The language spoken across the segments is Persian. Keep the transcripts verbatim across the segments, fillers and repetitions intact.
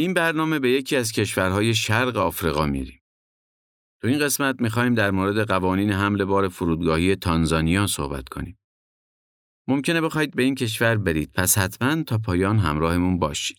این برنامه به یکی از کشورهای شرق آفریقا میریم. تو این قسمت میخوایم در مورد قوانین حمل بار فرودگاهی تانزانیا صحبت کنیم. ممکنه بخواید به این کشور برید، پس حتما تا پایان همراهمون باشید.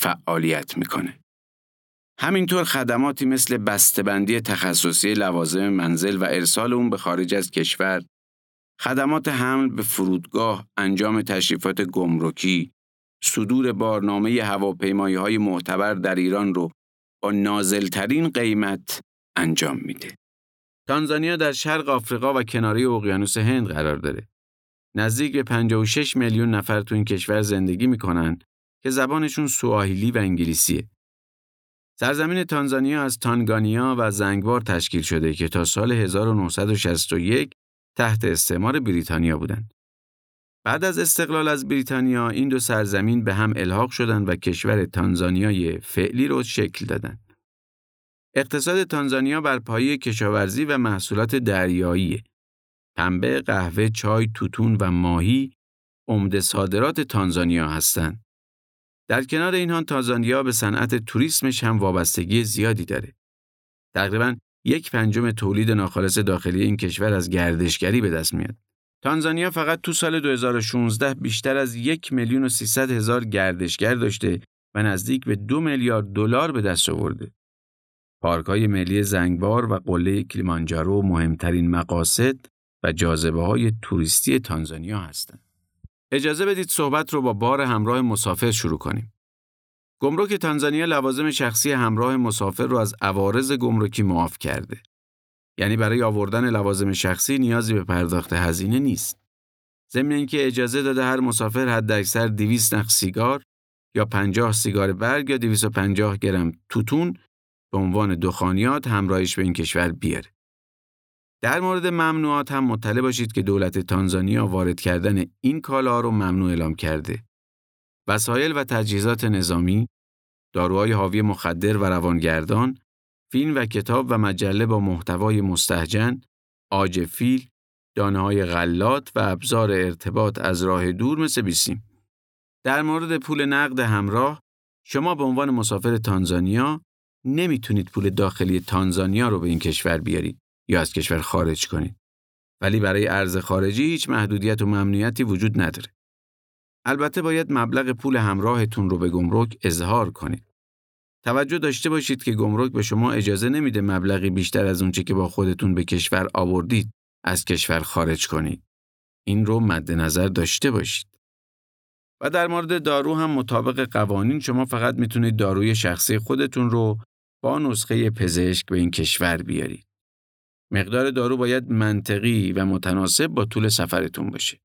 فعالیت میکنه. همینطور خدماتی مثل بسته‌بندی تخصصی لوازم منزل و ارسال اون به خارج از کشور، خدمات حمل به فرودگاه، انجام تشریفات گمرکی، صدور بارنامه هواپیمایی‌های معتبر در ایران رو با نازل‌ترین قیمت انجام میده. تانزانیا در شرق آفریقا و کناره اقیانوس هند قرار داره. نزدیک به پنجاه و شش میلیون نفر تو این کشور زندگی میکنن که زبانشون سواهیلی و انگلیسیه. سرزمین تانزانیا از تانگانیا و زنگبار تشکیل شده که تا سال هزار و نهصد و شصت و یک تحت استعمار بریتانیا بودند. بعد از استقلال از بریتانیا این دو سرزمین به هم الحاق شدند و کشور تانزانیای فعلی رو شکل دادند. اقتصاد تانزانیا بر پایه کشاورزی و محصولات دریاییه. پنبه، قهوه، چای، توتون و ماهی عمده صادرات تانزانیا هستند. در کنار اینها تانزانیا به صنعت توریسمش هم وابستگی زیادی داره. تقریباً یک پنجم تولید ناخالص داخلی این کشور از گردشگری به دست میاد. تانزانیا فقط تو سال دو هزار و شانزده بیشتر از یک میلیون و سیصد هزار گردشگر داشته و نزدیک به دو میلیارد دلار به دست آورده. پارک‌های ملی زنگبار و قله کلیمانجارو مهمترین مقاصد و جاذبه‌های توریستی تانزانیا هستند. اجازه بدید صحبت رو با بار همراه مسافر شروع کنیم. گمرک تانزانیا لوازم شخصی همراه مسافر رو از عوارض گمرکی معاف کرده. یعنی برای آوردن لوازم شخصی نیازی به پرداخت هزینه نیست. ضمن اینکه اجازه داده هر مسافر حداکثر دویست نخ سیگار یا پنجاه سیگار برگ یا دویست و پنجاه گرم توتون به عنوان دخانیات همراهش به این کشور بیاره. در مورد ممنوعات هم مطلع باشید که دولت تانزانیا وارد کردن این کالاها رو ممنوع اعلام کرده. وسایل و تجهیزات نظامی، داروهای حاوی مخدر و روانگردان، فیلم و کتاب و مجله با محتوای مستهجن، عاج فیل، دانه‌های غلات و ابزار ارتباط از راه دور مثل بیسیم. در مورد پول نقد همراه، شما به عنوان مسافر تانزانیا نمیتونید پول داخلی تانزانیا رو به این کشور بیارید یا از کشور خارج کنید. ولی برای ارز خارجی هیچ محدودیت و ممنوعیتی وجود نداره. البته باید مبلغ پول همراهتون رو به گمرک اظهار کنید. توجه داشته باشید که گمرک به شما اجازه نمیده مبلغی بیشتر از اونچه که با خودتون به کشور آوردید از کشور خارج کنید. این رو مد نظر داشته باشید. و در مورد دارو هم مطابق قوانین شما فقط میتونید داروی شخصی خودتون رو با نسخه پزشک به این کشور بیارید. مقدار دارو باید منطقی و متناسب با طول سفرتون باشه.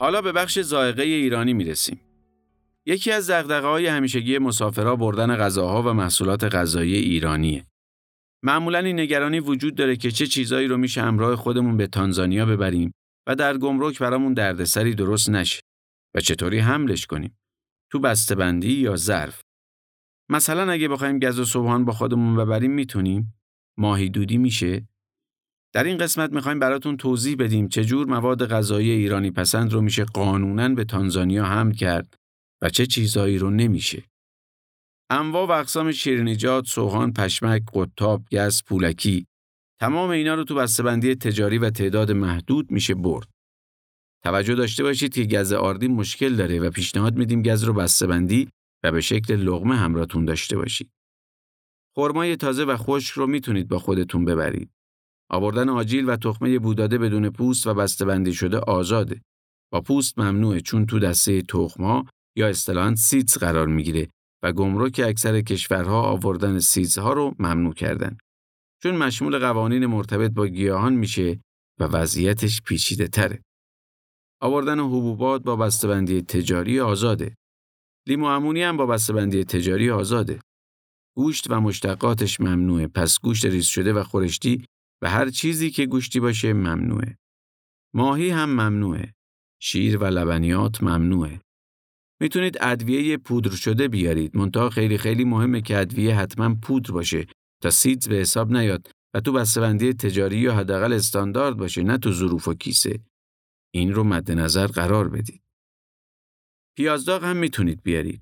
حالا به بخش ذائقه ایرانی میرسیم. یکی از دغدغه‌های همیشگی مسافرها بردن غذاها و محصولات غذایی ایرانیه. معمولاً این نگرانی وجود داره که چه چیزایی رو میشه همراه خودمون به تانزانیا ببریم و در گمرک برامون دردسری درست نشه و چطوری حملش کنیم، تو بسته‌بندی یا ظرف. مثلا اگه بخوایم گز و سوهان با خودمون ببریم میتونیم؟ ماهی دودی میشه؟ در این قسمت میخوایم براتون توضیح بدیم چجور مواد غذایی ایرانی پسند رو میشه قانوناً به تانزانیا حمل کرد و چه چیزایی رو نمیشه. انواع و اقسام شیرینیجات، سوهان، پشمک، قطاب، گز، پولکی، تمام اینا رو تو بسته‌بندی تجاری و تعداد محدود میشه برد. توجه داشته باشید که گز آردی مشکل داره و پیشنهاد میدیم گز رو بسته‌بندی و به شکل لقمه همراهتون داشته باشید. خرمای تازه و خشک رو میتونید با خودتون ببرید. آوردن آجیل و تخمه بوداده بدون پوست و بسته‌بندی شده آزاده. با پوست ممنوعه چون تو دسته تخم‌ها یا اصطلاحاً سیدز قرار میگیره و گمرک اکثر کشورها آوردن سیدزها رو ممنوع کردن. چون مشمول قوانین مرتبط با گیاهان میشه و وضعیتش پیچیده تره. آوردن حبوبات با بسته‌بندی تجاری آزاده. لیمو امونی هم با بسته‌بندی تجاری آزاده. گوشت و مشتقاتش ممنوعه، پس گوشت ریز شده و خورشتی و هر چیزی که گوشتی باشه ممنوعه. ماهی هم ممنوعه. شیر و لبنیات ممنوعه. میتونید ادویه پودر شده بیارید، منتها خیلی خیلی مهمه که ادویه حتما پودر باشه تا سیدز به حساب نیاد و تو بسته‌بندی تجاری یا حداقل استاندارد باشه، نه تو ظروف و کیسه. این رو مد نظر قرار بدید. پیاز داغ هم میتونید بیارید.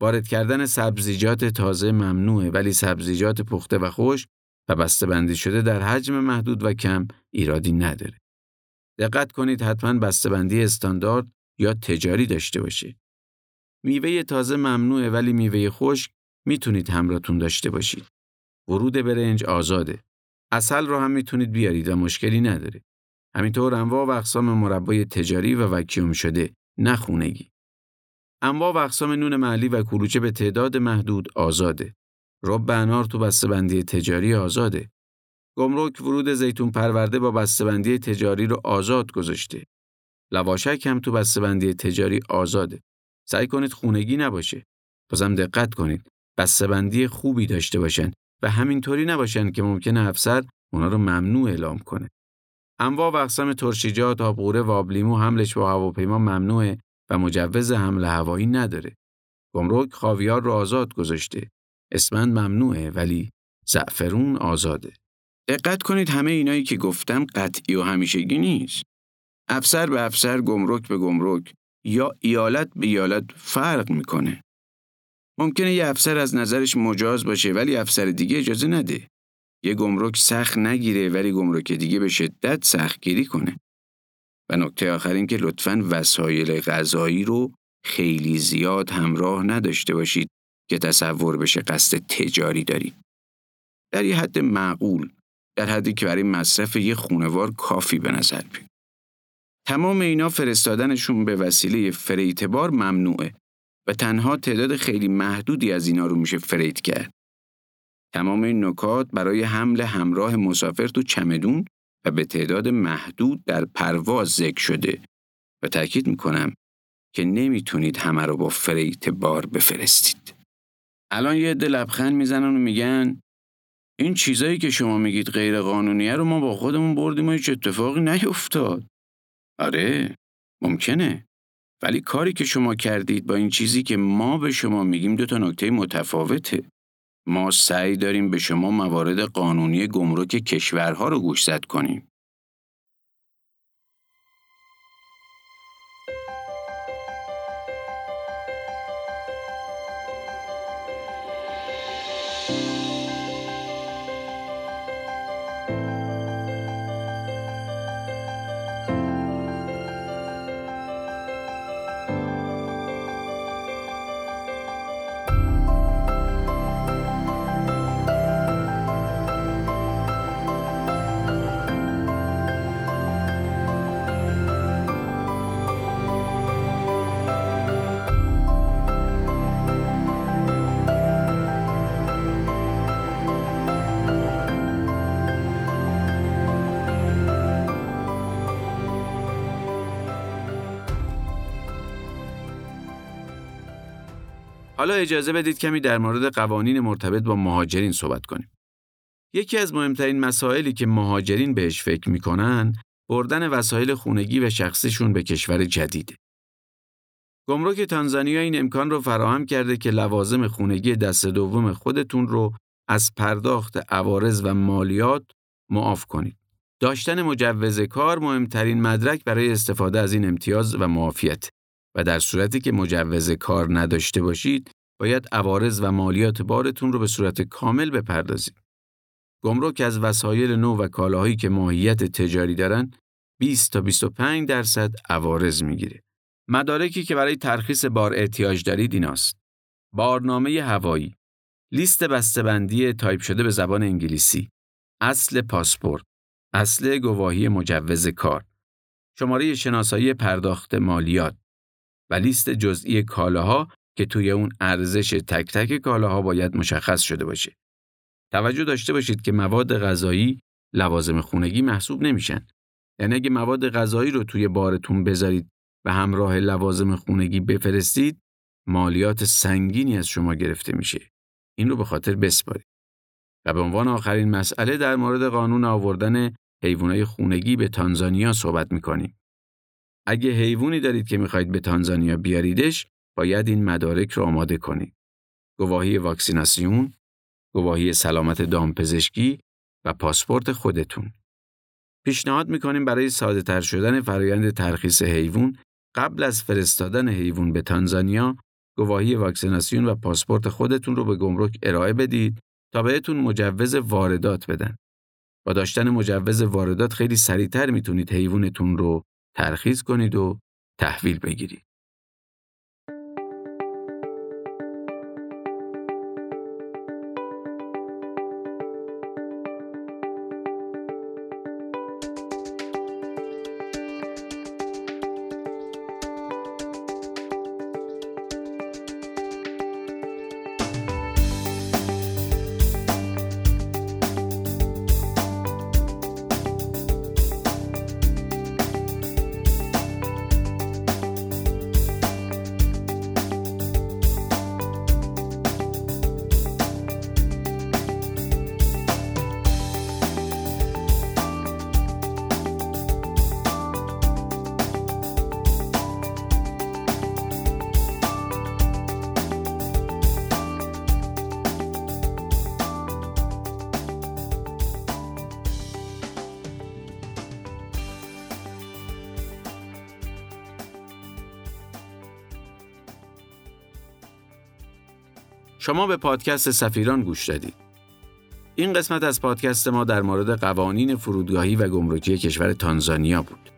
وارد کردن سبزیجات تازه ممنوعه، ولی سبزیجات پخته و خشک و بسته‌بندی شده در حجم محدود و کم ایرادی نداره. دقت کنید حتما بسته‌بندی استاندارد یا تجاری داشته باشه. میوه تازه ممنوعه، ولی میوه خشک میتونید همراهتون داشته باشید. ورود برنج آزاده. عسل رو هم میتونید بیارید و مشکلی نداره. همینطور انواع و اقسام مربای تجاری و وکیوم شده، نه خونگی. انواع و اقسام نون محلی و کلوچه به تعداد محدود آزاده. رب انار تو بسته‌بندی تجاری آزاده. گمرک ورود زیتون پرورده با بسته‌بندی تجاری رو آزاد گذاشته. لواشک هم تو بسته‌بندی تجاری آزاده. سعی کنید خونگی نباشه. بازم دقت کنید بسته‌بندی خوبی داشته باشن و همینطوری نباشن که ممکنه افسر اونا رو ممنوع اعلام کنه. انواع و اقسام ترشیجات، آبغوره و آبلیمو حملش با هواپیما ممنوعه و مجوز حمل هوایی نداره. گمرک خاویار رو آزاد گذاشته. اسفند ممنوعه، ولی زعفرون آزاده. دقت کنید همه اینایی که گفتم قطعی و همیشگی نیست. افسر به افسر، گمرک به گمرک یا ایالت به ایالت فرق میکنه. ممکنه یه افسر از نظرش مجاز باشه ولی افسر دیگه اجازه نده. یه گمرک سخت نگیره ولی گمرک دیگه به شدت سختگیری کنه. و نکته آخر این که لطفاً وسایل غذایی رو خیلی زیاد همراه نداشته باشید که تصور بشه قصد تجاری دارید. در یه حد معقول، در حدی که برای مصرف یه خانوار کافی به نظر بیاد. تمام اینا فرستادنشون به وسیله فریتبار ممنوعه و تنها تعداد خیلی محدودی از اینا رو میشه فریت کرد. تمام این نکات برای حمل همراه مسافر تو چمدون و به تعداد محدود در پرواز ذکر شده و تأکید میکنم که نمیتونید همه رو با فریتبار بفرستید. الان یه عده لبخند میزنن و میگن این چیزایی که شما میگید غیر قانونیه رو ما با خودمون بردیم و هیچ اتفاقی نیفتاد. آره، ممکنه. ولی کاری که شما کردید با این چیزی که ما به شما میگیم دو تا نکته متفاوته. ما سعی داریم به شما موارد قانونی گمرک کشورها رو گوشزد کنیم. حالا اجازه بدید کمی در مورد قوانین مرتبط با مهاجرین صحبت کنیم. یکی از مهمترین مسائلی که مهاجرین بهش فکر می‌کنن، بردن وسایل خانگی و شخصیشون به کشور جدیده. گمرک تانزانیا این امکان رو فراهم کرده که لوازم خانگی دست دوم خودتون رو از پرداخت عوارض و مالیات معاف کنید. داشتن مجوز کار مهمترین مدرک برای استفاده از این امتیاز و معافیت و در صورتی که مجوز کار نداشته باشید، باید عوارض و مالیات بارتون رو به صورت کامل بپردازید. گمرک از وسایل نو و کالاهایی که ماهیت تجاری دارن بیست تا بیست و پنج درصد عوارض میگیره. مدارکی که برای ترخیص بار احتیاج دارید ایناست: بارنامه هوایی، لیست بسته‌بندی تایپ شده به زبان انگلیسی، اصل پاسپورت، اصل گواهی مجوز کار، شماره شناسایی پرداخت مالیات و لیست جزئی کالاها که توی اون ارزش تک تک کالاها باید مشخص شده باشه. توجه داشته باشید که مواد غذایی لوازم خانگی محسوب نمیشن. یعنی اگه مواد غذایی رو توی بارتون بذارید و همراه لوازم خانگی بفرستید، مالیات سنگینی از شما گرفته میشه. این رو به خاطر بسپارید. و به عنوان آخرین مسئله در مورد قانون آوردن حیوانات خانگی به تانزانیا صحبت میکنیم. اگه حیوانی دارید که میخواید به تانزانیا بیاریدش، باید این مدارک رو آماده کنید: گواهی واکسیناسیون، گواهی سلامت دامپزشکی و پاسپورت خودتون. پیشنهاد میکنیم برای ساده‌تر شدن فرآیند ترخیص حیوان، قبل از فرستادن حیوان به تانزانیا، گواهی واکسیناسیون و پاسپورت خودتون رو به گمرک ارائه بدید تا بهتون مجوز واردات بدن. با داشتن مجوز واردات خیلی سریعتر میتونید حیوانتون رو ترخیص کنید و تحویل بگیرید. شما به پادکست سفیران گوش دادید. این قسمت از پادکست ما در مورد قوانین فرودگاهی و گمرکی کشور تانزانیا بود.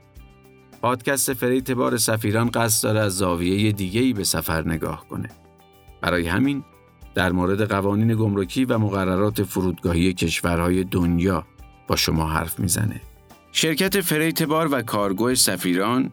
پادکست فریتبار سفیران قصد داره از زاویه دیگه‌ای به سفر نگاه کنه. برای همین در مورد قوانین گمرکی و مقررات فرودگاهی کشورهای دنیا با شما حرف میزنه. شرکت فریتبار و کارگوه سفیران،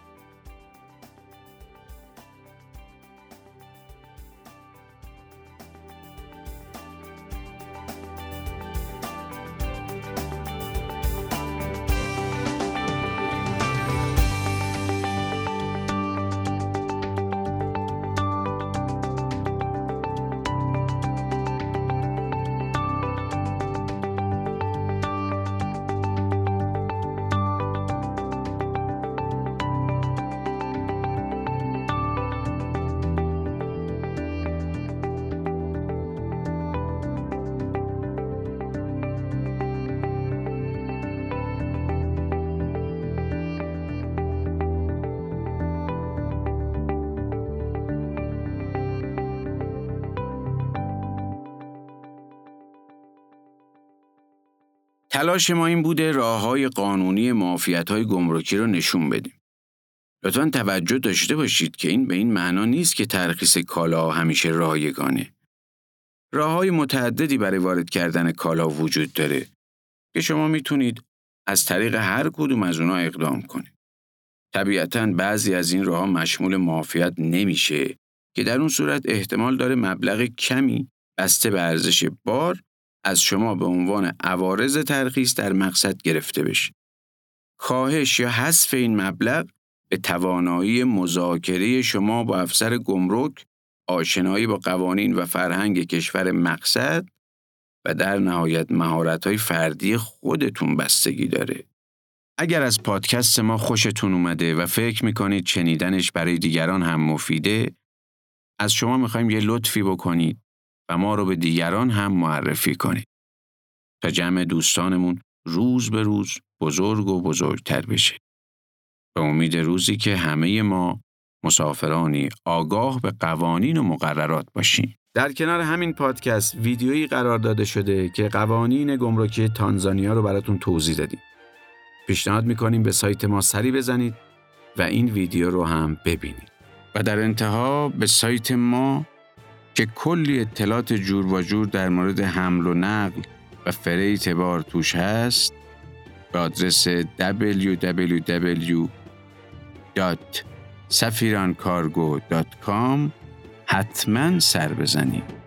تلاش ما این بوده راه‌های قانونی معافیت‌های گمرکی رو نشون بدیم. لطفاً توجه داشته باشید که این به این معنا نیست که ترخیص کالا همیشه رایگانه. راه‌های متعددی برای وارد کردن کالا وجود داره که شما میتونید از طریق هر کدوم از اونها اقدام کنید. طبیعتاً بعضی از این راه‌ها مشمول معافیت نمیشه که در اون صورت احتمال داره مبلغ کمی بسته به ارزش بار از شما به عنوان عوارض ترخیص در مقصد گرفته بشه. کاهش یا حذف این مبلغ به توانایی مذاکره شما با افسر گمرک، آشنایی با قوانین و فرهنگ کشور مقصد و در نهایت مهارت‌های فردی خودتون بستگی داره. اگر از پادکست ما خوشتون اومده و فکر می‌کنید شنیدنش برای دیگران هم مفیده، از شما می‌خوایم یه لطفی بکنید و ما رو به دیگران هم معرفی کنید تا جمع دوستانمون روز به روز بزرگ و بزرگتر بشه. به امید روزی که همه ما مسافرانی آگاه به قوانین و مقررات باشیم. در کنار همین پادکست ویدیویی قرار داده شده که قوانین گمرکی تانزانیا رو براتون توضیح دادیم. پیشنهاد میکنیم به سایت ما سری بزنید و این ویدیو رو هم ببینید. و در انتها به سایت ما که کلی اطلاعات جور و جور در مورد حمل و نقل و فریت بار توش هست به آدرس دبلیو دبلیو دبلیو دات سفیران کارگو دات کام حتما سر بزنید.